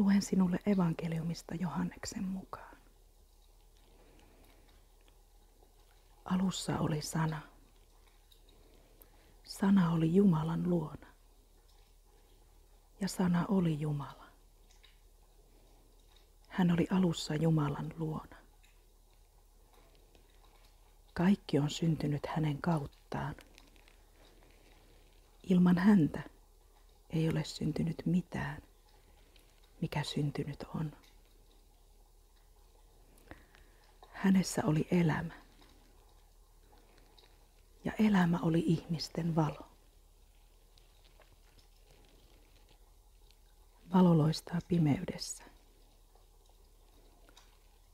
Luen sinulle evankeliumista Johanneksen mukaan. Alussa oli Sana. Sana oli Jumalan luona. Ja Sana oli Jumala. Hän oli alussa Jumalan luona. Kaikki on syntynyt hänen kauttaan. Ilman häntä ei ole syntynyt mitään, mikä syntynyt on. Hänessä oli elämä. Ja elämä oli ihmisten valo. Valo loistaa pimeydessä.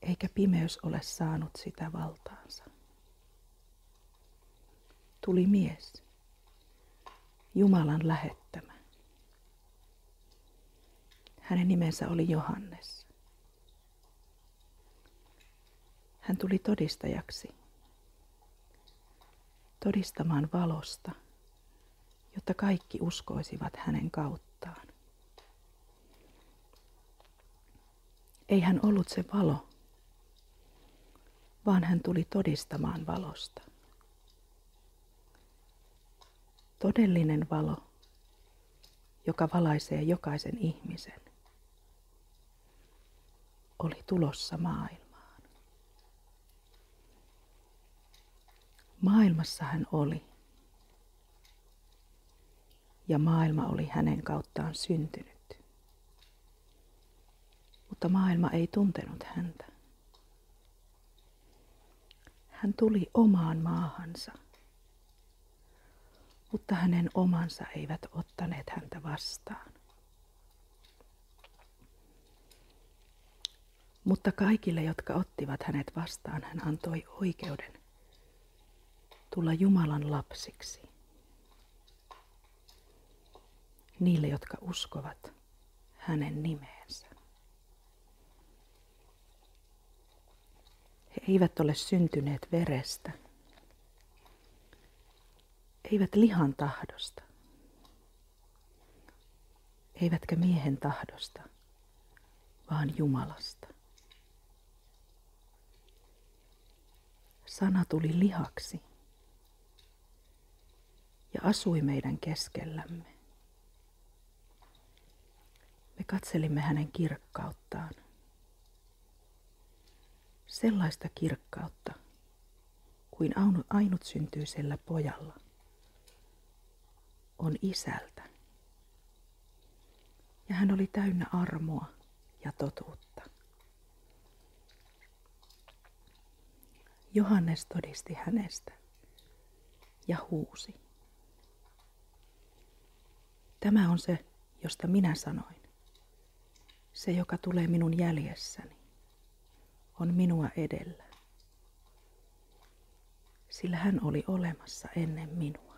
Eikä pimeys ole saanut sitä valtaansa. Tuli mies, Jumalan lähettämä. Hänen nimensä oli Johannes. Hän tuli todistajaksi, todistamaan valosta, jotta kaikki uskoisivat hänen kauttaan. Ei hän ollut se valo, vaan hän tuli todistamaan valosta. Todellinen valo, joka valaisee jokaisen ihmisen, oli tulossa maailmaan. Maailmassa hän oli, ja maailma oli hänen kauttaan syntynyt, mutta maailma ei tuntenut häntä. Hän tuli omaan maahansa, mutta hänen omansa eivät ottaneet häntä vastaan. Mutta kaikille, jotka ottivat hänet vastaan, hän antoi oikeuden tulla Jumalan lapsiksi. Niille, jotka uskovat hänen nimeensä. He eivät ole syntyneet verestä. Eivät lihan tahdosta, eivätkä miehen tahdosta, vaan Jumalasta. Sana tuli lihaksi ja asui meidän keskellämme. Me katselimme hänen kirkkauttaan, sellaista kirkkautta kuin ainutsyntyisellä pojalla on Isältä, ja hän oli täynnä armoa ja totuutta. Johannes todisti hänestä ja huusi. Tämä on se, josta minä sanoin. Se, joka tulee minun jäljessäni, on minua edellä, sillä hän oli olemassa ennen minua.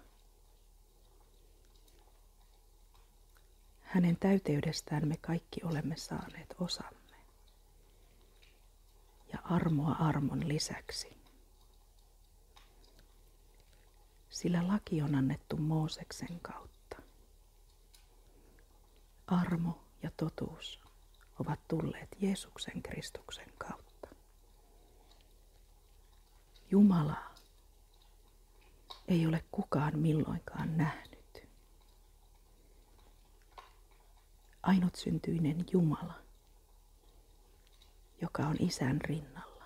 Hänen täyteydestään me kaikki olemme saaneet osamme, ja armoa armon lisäksi. Sillä laki on annettu Mooseksen kautta. Armo ja totuus ovat tulleet Jeesuksen Kristuksen kautta. Jumalaa ei ole kukaan milloinkaan nähnyt. Ainutsyntyinen Jumala, joka on Isän rinnalla,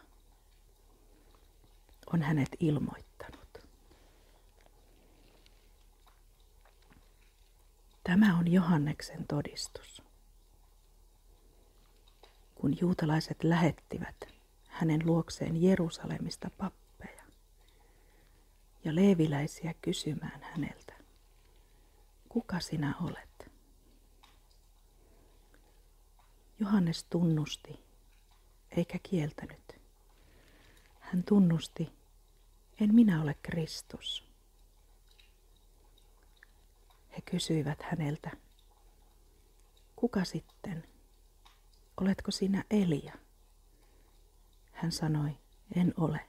on hänet ilmoittanut. Tämä on Johanneksen todistus. Kun juutalaiset lähettivät hänen luokseen Jerusalemista pappeja ja leeviläisiä kysymään häneltä, kuka sinä olet? Johannes tunnusti, eikä kieltänyt. Hän tunnusti, en minä ole Kristus. He kysyivät häneltä, kuka sitten? Oletko sinä Elia? Hän sanoi, en ole.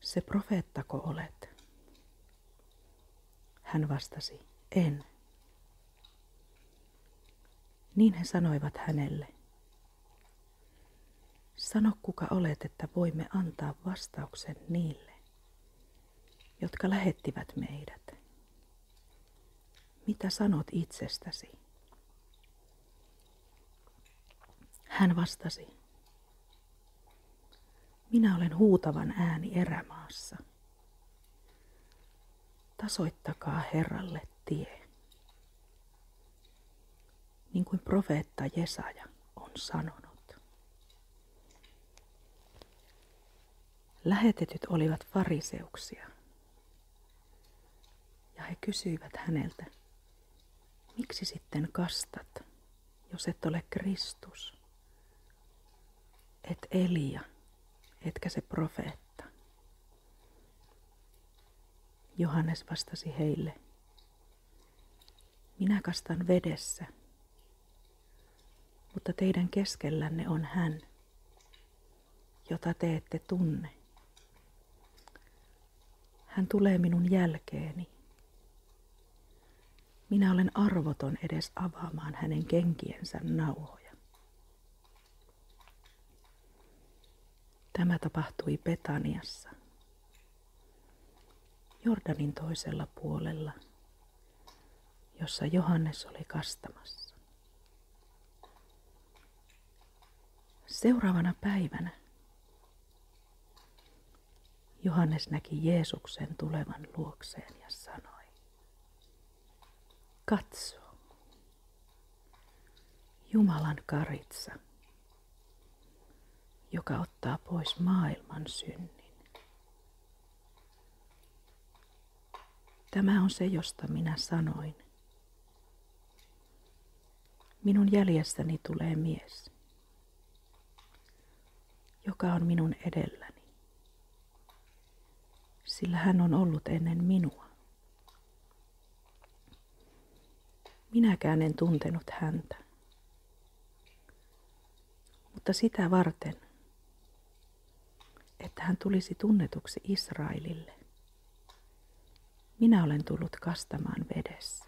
Se profeettako olet? Hän vastasi, en. Niin he sanoivat hänelle. Sano, kuka olet, että voimme antaa vastauksen niille, jotka lähettivät meidät. Mitä sanot itsestäsi? Hän vastasi. Minä olen huutavan ääni erämaassa. Tasoittakaa Herralle tie, niin kuin profeetta Jesaja on sanonut. Lähetetyt olivat fariseuksia, ja he kysyivät häneltä, miksi sitten kastat, jos et ole Kristus, et Elia, etkä se profeetta. Johannes vastasi heille, minä kastan vedessä, mutta teidän keskellänne on hän, jota te ette tunne. Hän tulee minun jälkeeni. Minä olen arvoton edes avaamaan hänen kenkiensä nauhoja. Tämä tapahtui Betaniassa, Jordanin toisella puolella, jossa Johannes oli kastamassa. Seuraavana päivänä Johannes näki Jeesuksen tulevan luokseen ja sanoi, katso, Jumalan karitsa, joka ottaa pois maailman synnin. Tämä on se, josta minä sanoin. Minun jäljessäni tulee mies, joka on minun edelläni, sillä hän on ollut ennen minua. Minäkään en tuntenut häntä, mutta sitä varten, että hän tulisi tunnetuksi Israelille, minä olen tullut kastamaan vedessä.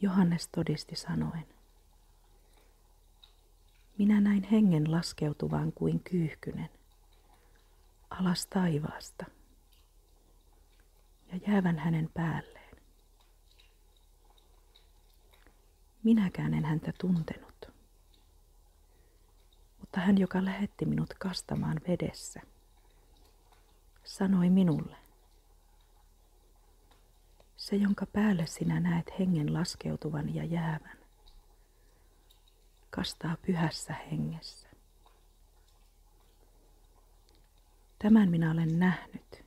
Johannes todisti sanoen, minä näin hengen laskeutuvan kuin kyyhkynen alas taivaasta ja jäävän hänen päälleen. Minäkään en häntä tuntenut, mutta hän, joka lähetti minut kastamaan vedessä, sanoi minulle, se jonka päälle sinä näet hengen laskeutuvan ja jäävän, kastaa pyhässä hengessä. Tämän minä olen nähnyt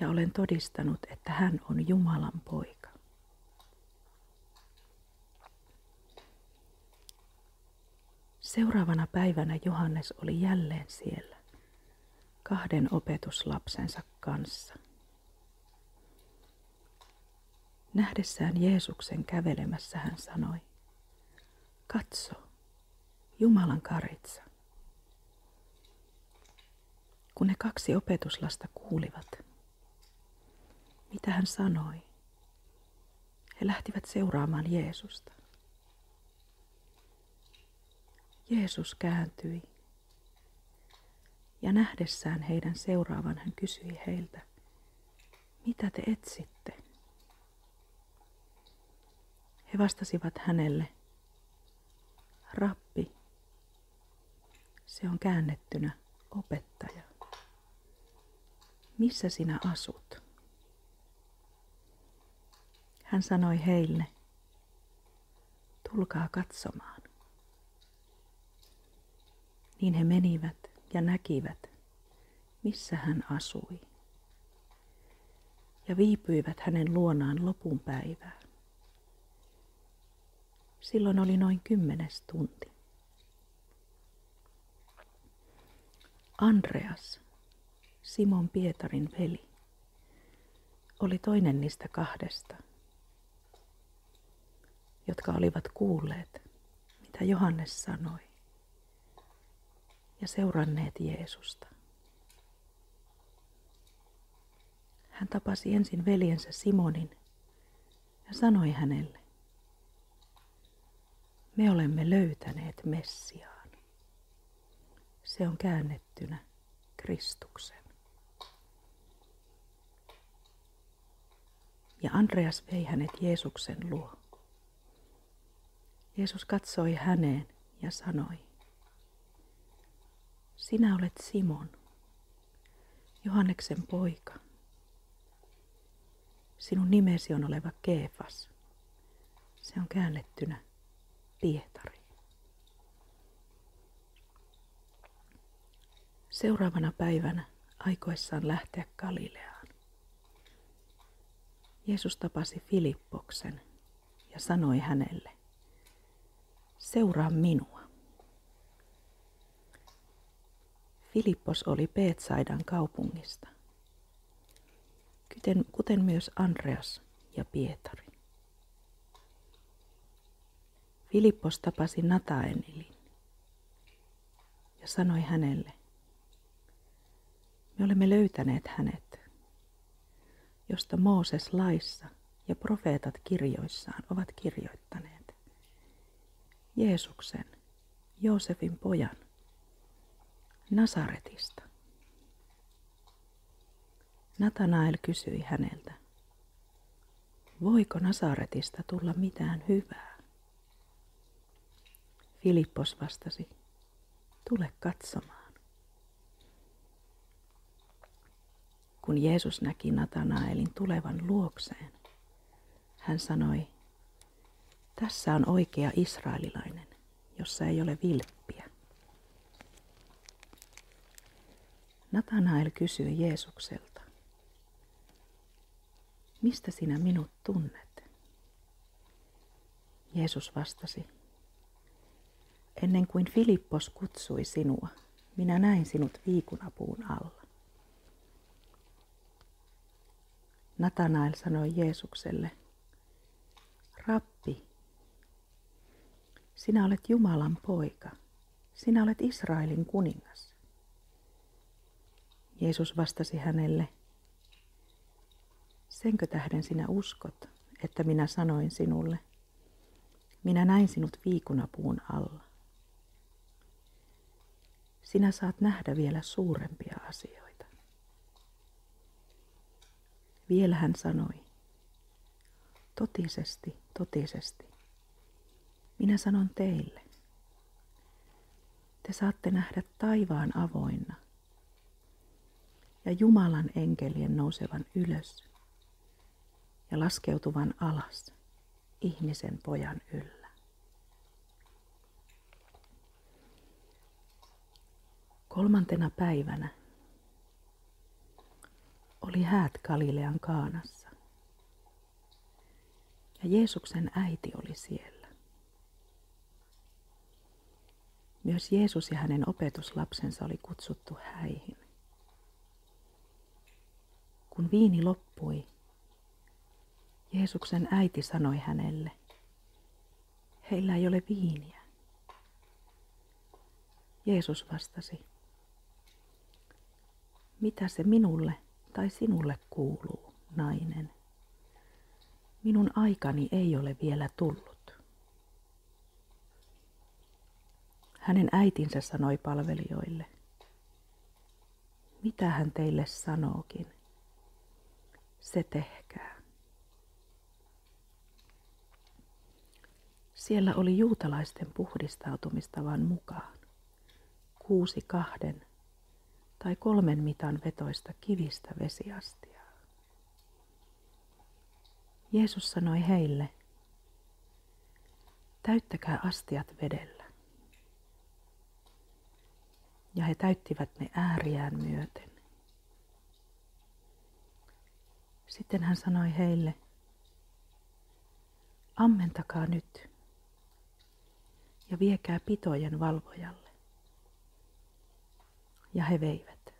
ja olen todistanut, että hän on Jumalan poika. Seuraavana päivänä Johannes oli jälleen siellä 2 opetuslapsensa kanssa. Nähdessään Jeesuksen kävelemässä hän sanoi, katso, Jumalan karitsa. Kun ne 2 opetuslasta kuulivat, mitä hän sanoi, he lähtivät seuraamaan Jeesusta. Jeesus kääntyi ja nähdessään heidän seuraavan hän kysyi heiltä, mitä te etsitte? He vastasivat hänelle, Rabbi, se on käännettynä opettaja. Missä sinä asut? Hän sanoi heille, tulkaa katsomaan. Niin he menivät ja näkivät, missä hän asui, ja viipyivät hänen luonaan lopun päivää. Silloin oli noin 10 tunti. Andreas, Simon Pietarin veli, oli toinen niistä 2, jotka olivat kuulleet, mitä Johannes sanoi, ja seuranneet Jeesusta. Hän tapasi ensin veljensä Simonin ja sanoi hänelle: me olemme löytäneet Messiaan. Se on käännettynä Kristuksen. Ja Andreas vei hänet Jeesuksen luo. Jeesus katsoi häneen ja sanoi: sinä olet Simon, Johanneksen poika. Sinun nimesi on oleva Keefas. Se on käännettynä Pietari. Seuraavana päivänä aikoissaan lähteä Galileaan Jeesus tapasi Filippoksen ja sanoi hänelle: seuraa minua. Filippos oli Beetsaidan kaupungista, kuten myös Andreas ja Pietari. Filippos tapasi Natanaelin ja sanoi hänelle: me olemme löytäneet hänet, josta Mooses laissa ja profeetat kirjoissaan ovat kirjoittaneet, Jeesuksen, Joosefin pojan, Nasaretista. Natanael kysyi häneltä: voiko Nasaretista tulla mitään hyvää? Filippos vastasi: tule katsomaan. Kun Jeesus näki Natanaelin tulevan luokseen, hän sanoi: tässä on oikea israelilainen, jossa ei ole vilppiä. Natanael kysyi Jeesukselta: mistä sinä minut tunnet? Jeesus vastasi: ennen kuin Filippos kutsui sinua, minä näin sinut viikunapuun alla. Natanael sanoi Jeesukselle: Rabbi, sinä olet Jumalan poika, sinä olet Israelin kuningas. Jeesus vastasi hänelle: senkö tähden sinä uskot, että minä sanoin sinulle, minä näin sinut viikunapuun alla? Sinä saat nähdä vielä suurempia asioita. Vielä hän sanoi: totisesti, totisesti, minä sanon teille, te saatte nähdä taivaan avoinna ja Jumalan enkelien nousevan ylös ja laskeutuvan alas ihmisen pojan yllä. Kolmantena päivänä oli häät Galilean Kaanassa, ja Jeesuksen äiti oli siellä. Myös Jeesus ja hänen opetuslapsensa oli kutsuttu häihin. Kun viini loppui, Jeesuksen äiti sanoi hänelle: heillä ei ole viiniä. Jeesus vastasi: mitä se minulle tai sinulle kuuluu, nainen? Minun aikani ei ole vielä tullut. Hänen äitinsä sanoi palvelijoille: mitä hän teille sanookin, se tehkää. Siellä oli juutalaisten puhdistautumistavan mukaan 6 2- tai 3 mitan vetoista kivistä vesiastiaa. Jeesus sanoi heille: täyttäkää astiat vedellä. Ja he täyttivät ne ääriään myöten. Sitten hän sanoi heille: ammentakaa nyt ja viekää pitojen valvojalle. Ja he veivät.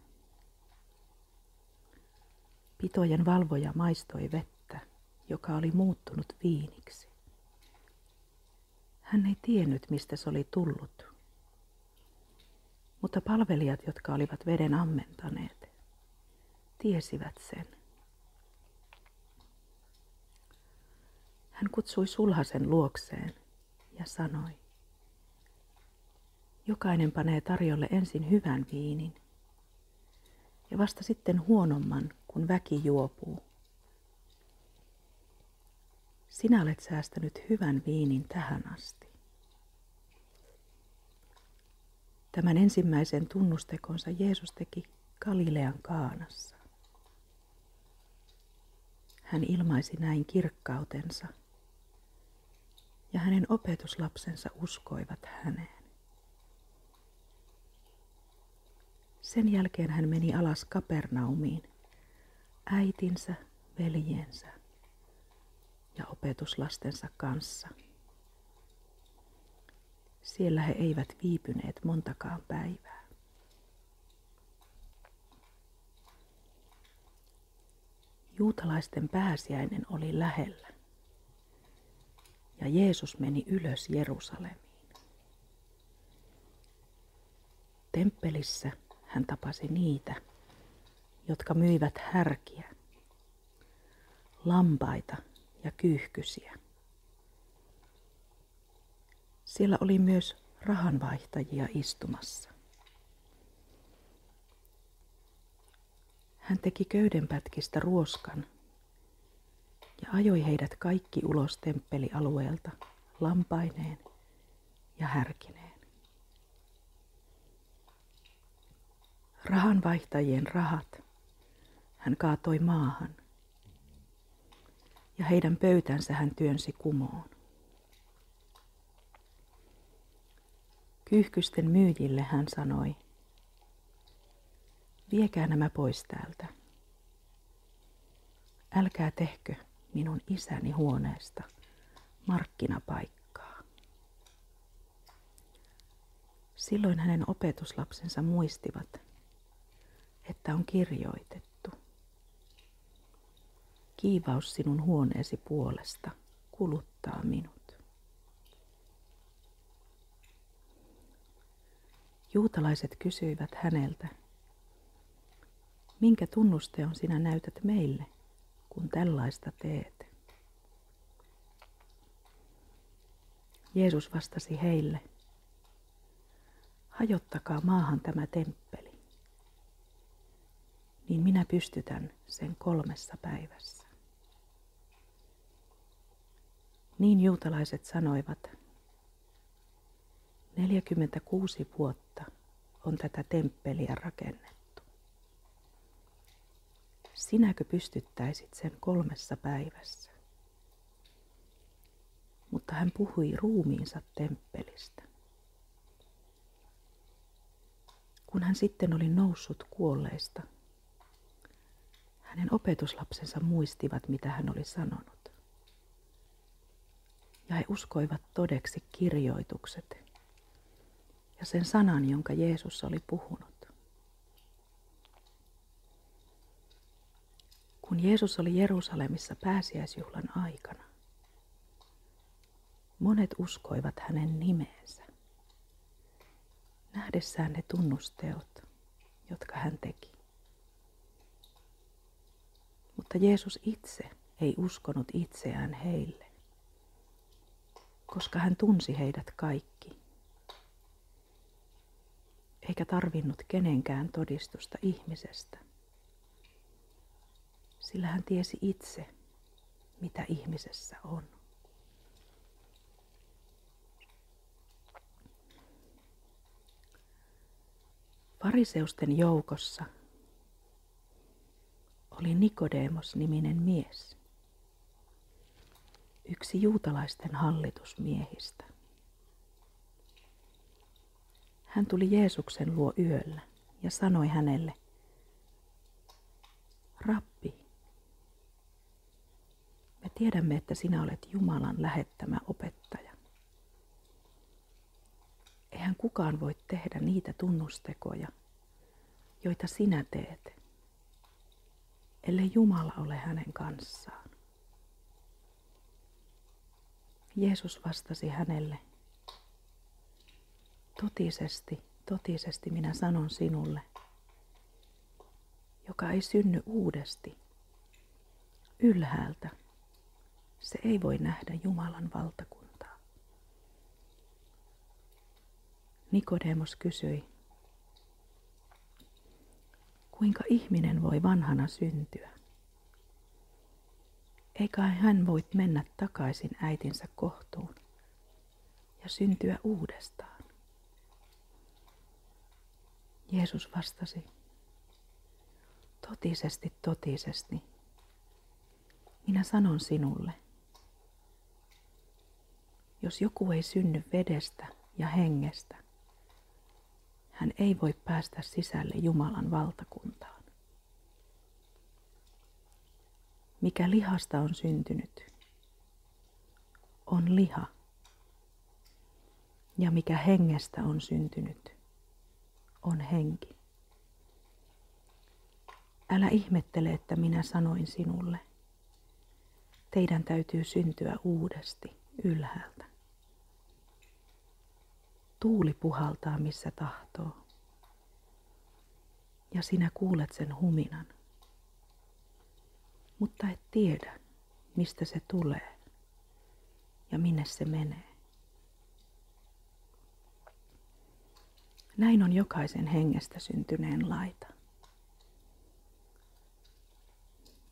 Pitojen valvoja maistoi vettä, joka oli muuttunut viiniksi. Hän ei tiennyt, mistä se oli tullut, mutta palvelijat, jotka olivat veden ammentaneet, tiesivät sen. Hän kutsui sulhasen luokseen ja sanoi, jokainen panee tarjolle ensin hyvän viinin ja vasta sitten huonomman, kun väki juopuu. Sinä olet säästänyt hyvän viinin tähän asti. Tämän ensimmäisen tunnustekonsa Jeesus teki Galilean Kaanassa. Hän ilmaisi näin kirkkautensa, ja hänen opetuslapsensa uskoivat häneen. Sen jälkeen hän meni alas Kapernaumiin äitinsä, veljensä ja opetuslastensa kanssa. Siellä he eivät viipyneet montakaan päivää. Juutalaisten pääsiäinen oli lähellä, ja Jeesus meni ylös Jerusalemiin. Temppelissä hän tapasi niitä, jotka myivät härkiä, lampaita ja kyyhkysiä. Siellä oli myös rahanvaihtajia istumassa. Hän teki köydenpätkistä ruoskan ja ajoi heidät kaikki ulos temppelialueelta lampaineen ja härkineen. Rahanvaihtajien rahat hän kaatoi maahan ja heidän pöytänsä hän työnsi kumoon. Kyyhkysten myyjille hän sanoi, viekää nämä pois täältä. Älkää tehkö minun isäni huoneesta markkinapaikkaa. Silloin hänen opetuslapsensa muistivat, että on kirjoitettu. Kiivaus sinun huoneesi puolesta kuluttaa minut. Juutalaiset kysyivät häneltä, minkä tunnusteon sinä näytät meille, kun tällaista teet? Jeesus vastasi heille, hajottakaa maahan tämä temppeli, niin minä pystytän sen 3 päivässä. Niin juutalaiset sanoivat, 46 vuotta on tätä temppeliä rakennettu. Sinäkö pystyttäisit sen 3 päivässä? Mutta hän puhui ruumiinsa temppelistä. Kun hän sitten oli noussut kuolleista, hänen opetuslapsensa muistivat, mitä hän oli sanonut. Ja he uskoivat todeksi kirjoitukset ja sen sanan, jonka Jeesus oli puhunut. Kun Jeesus oli Jerusalemissa pääsiäisjuhlan aikana, monet uskoivat hänen nimeensä, nähdessään ne tunnusteot, jotka hän teki. Mutta Jeesus itse ei uskonut itseään heille, koska hän tunsi heidät kaikki, eikä tarvinnut kenenkään todistusta ihmisestä, sillä hän tiesi itse, mitä ihmisessä on. Fariseusten joukossa oli Nikodeemos-niminen mies, yksi juutalaisten hallitusmiehistä. Hän tuli Jeesuksen luo yöllä ja sanoi hänelle, Rabbi, me tiedämme, että sinä olet Jumalan lähettämä opettaja. Eihän kukaan voi tehdä niitä tunnustekoja, joita sinä teet, ellei Jumala ole hänen kanssaan. Jeesus vastasi hänelle, totisesti, totisesti minä sanon sinulle, joka ei synny uudesti, ylhäältä, se ei voi nähdä Jumalan valtakuntaa. Nikodemus kysyi, kuinka ihminen voi vanhana syntyä? Eikä hän voi mennä takaisin äitinsä kohtuun ja syntyä uudestaan. Jeesus vastasi, totisesti, totisesti, minä sanon sinulle, jos joku ei synny vedestä ja hengestä, hän ei voi päästä sisälle Jumalan valtakuntaan. Mikä lihasta on syntynyt, on liha, ja mikä hengestä on syntynyt, on henki. Älä ihmettele, että minä sanoin sinulle, teidän täytyy syntyä uudesti ylhäältä. Tuuli puhaltaa missä tahtoo, ja sinä kuulet sen huminan, mutta et tiedä, mistä se tulee ja minne se menee. Näin on jokaisen hengestä syntyneen laita.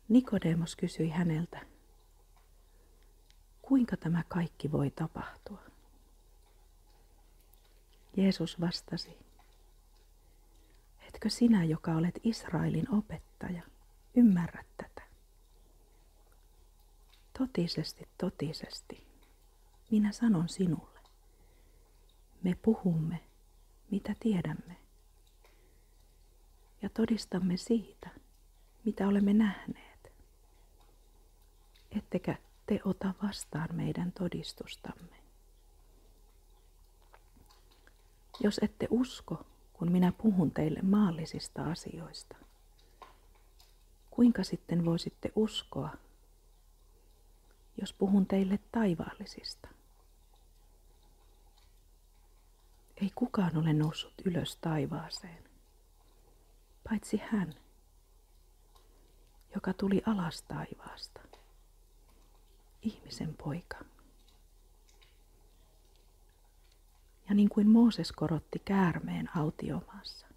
Nikodemus kysyi häneltä, kuinka tämä kaikki voi tapahtua? Jeesus vastasi, etkö sinä, joka olet Israelin opettaja, ymmärrä tätä? Totisesti, totisesti, minä sanon sinulle, me puhumme, mitä tiedämme, ja todistamme siitä, mitä olemme nähneet, ettekä te ota vastaan meidän todistustamme. Jos ette usko, kun minä puhun teille maallisista asioista, kuinka sitten voisitte uskoa, jos puhun teille taivaallisista? Ei kukaan ole noussut ylös taivaaseen, paitsi hän, joka tuli alas taivaasta, ihmisen poika. Ja niin kuin Mooses korotti käärmeen autiomaassa,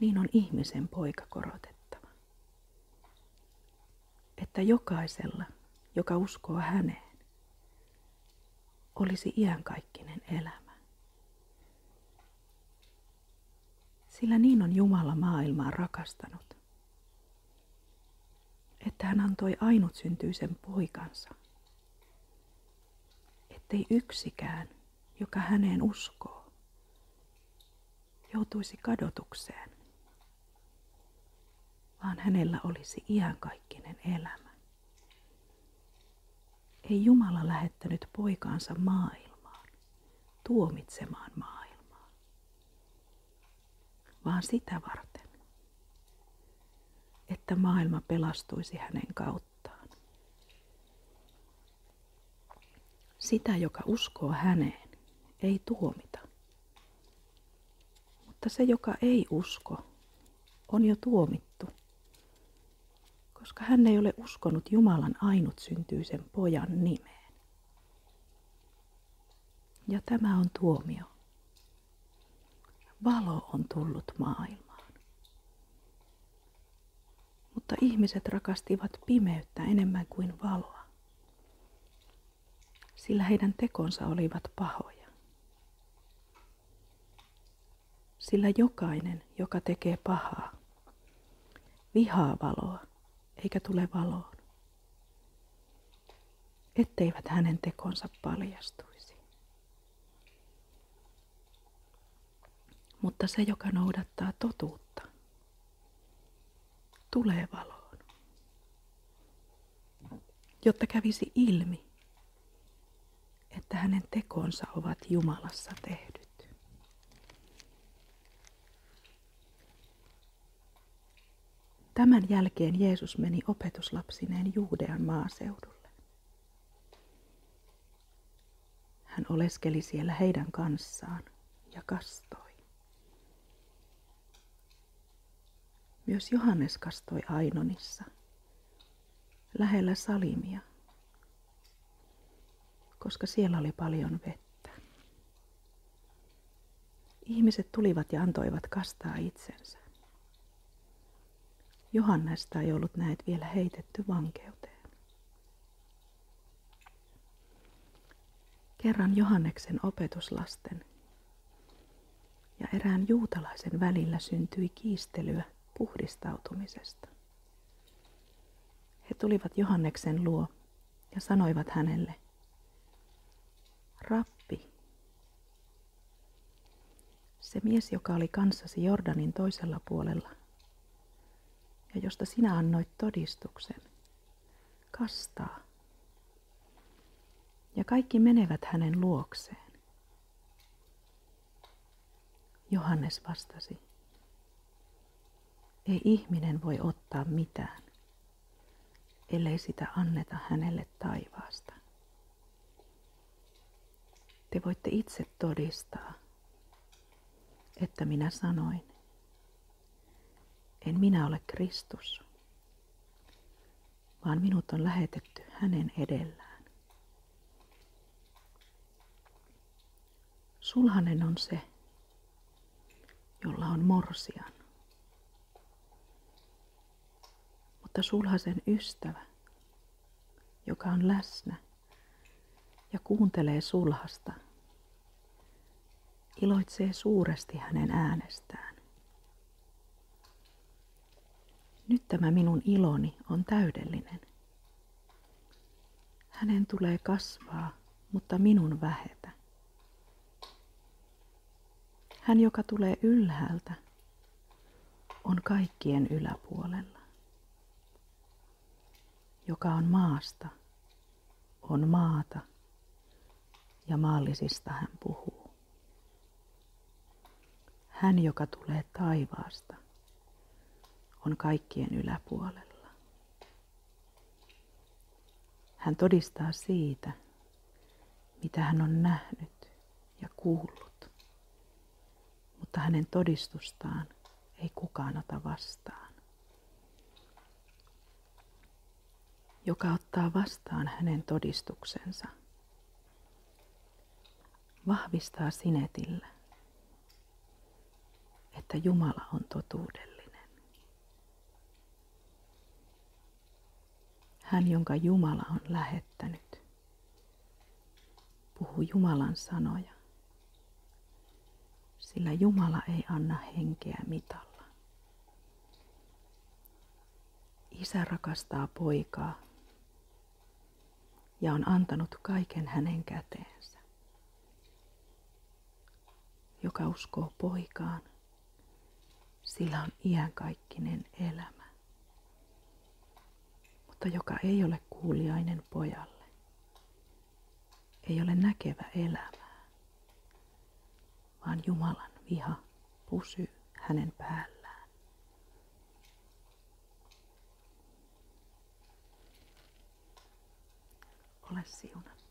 niin on ihmisen poika korotettava, että jokaisella, joka uskoo häneen, olisi iankaikkinen elämä. Sillä niin on Jumala maailmaa rakastanut, että hän antoi ainutsyntyisen poikansa, ettei yksikään, joka häneen uskoo, joutuisi kadotukseen, vaan hänellä olisi iankaikkinen elämä. Ei Jumala lähettänyt poikaansa maailmaan, tuomitsemaan maailmaa, vaan sitä varten, että maailma pelastuisi hänen kautta. Sitä, joka uskoo häneen, ei tuomita, mutta se, joka ei usko, on jo tuomittu, koska hän ei ole uskonut Jumalan ainutsyntyisen pojan nimeen. Ja tämä on tuomio. Valo on tullut maailmaan, mutta ihmiset rakastivat pimeyttä enemmän kuin valoa, sillä heidän tekonsa olivat pahoja. Sillä jokainen, joka tekee pahaa, vihaa valoa eikä tule valoon, etteivät hänen tekonsa paljastuisi. Mutta se, joka noudattaa totuutta, tulee valoon, jotta kävisi ilmi, että hänen tekonsa ovat Jumalassa tehdyt. Tämän jälkeen Jeesus meni opetuslapsineen Juudean maaseudulle. Hän oleskeli siellä heidän kanssaan ja kastoi. Myös Johannes kastoi Ainonissa, lähellä Salimia, koska siellä oli paljon vettä. Ihmiset tulivat ja antoivat kastaa itsensä. Johannesta ei ollut näet vielä heitetty vankeuteen. Kerran Johanneksen opetuslasten ja erään juutalaisen välillä syntyi kiistelyä puhdistautumisesta. He tulivat Johanneksen luo ja sanoivat hänelle: "Rappi, se mies, joka oli kanssasi Jordanin toisella puolella ja josta sinä annoit todistuksen, kastaa, ja kaikki menevät hänen luokseen." Johannes vastasi: "Ei ihminen voi ottaa mitään, ellei sitä anneta hänelle taivaasta. Te voitte itse todistaa, että minä sanoin: en minä ole Kristus, vaan minut on lähetetty hänen edellään. Sulhanen on se, jolla on morsian, mutta sulhasen ystävä, joka on läsnä ja kuuntelee sulhasta, iloitsee suuresti hänen äänestään. Nyt tämä minun iloni on täydellinen. Hänen tulee kasvaa, mutta minun vähetä. Hän, joka tulee ylhäältä, on kaikkien yläpuolella. Joka on maasta, on maata, ja maallisista hän puhuu. Hän, joka tulee taivaasta, on kaikkien yläpuolella. Hän todistaa siitä, mitä hän on nähnyt ja kuullut, mutta hänen todistustaan ei kukaan ota vastaan. Joka ottaa vastaan hänen todistuksensa, vahvistaa sinetillä, että Jumala on totuudellinen. Hän, jonka Jumala on lähettänyt, puhuu Jumalan sanoja, sillä Jumala ei anna henkeä mitalla. Isä rakastaa poikaa ja on antanut kaiken hänen käteensä. Joka uskoo poikaan, sillä on iänkaikkinen elämä. Mutta joka ei ole kuuliainen pojalle, ei ole näkevä elämää, vaan Jumalan viha pysyy hänen päällään. Ole siunattu.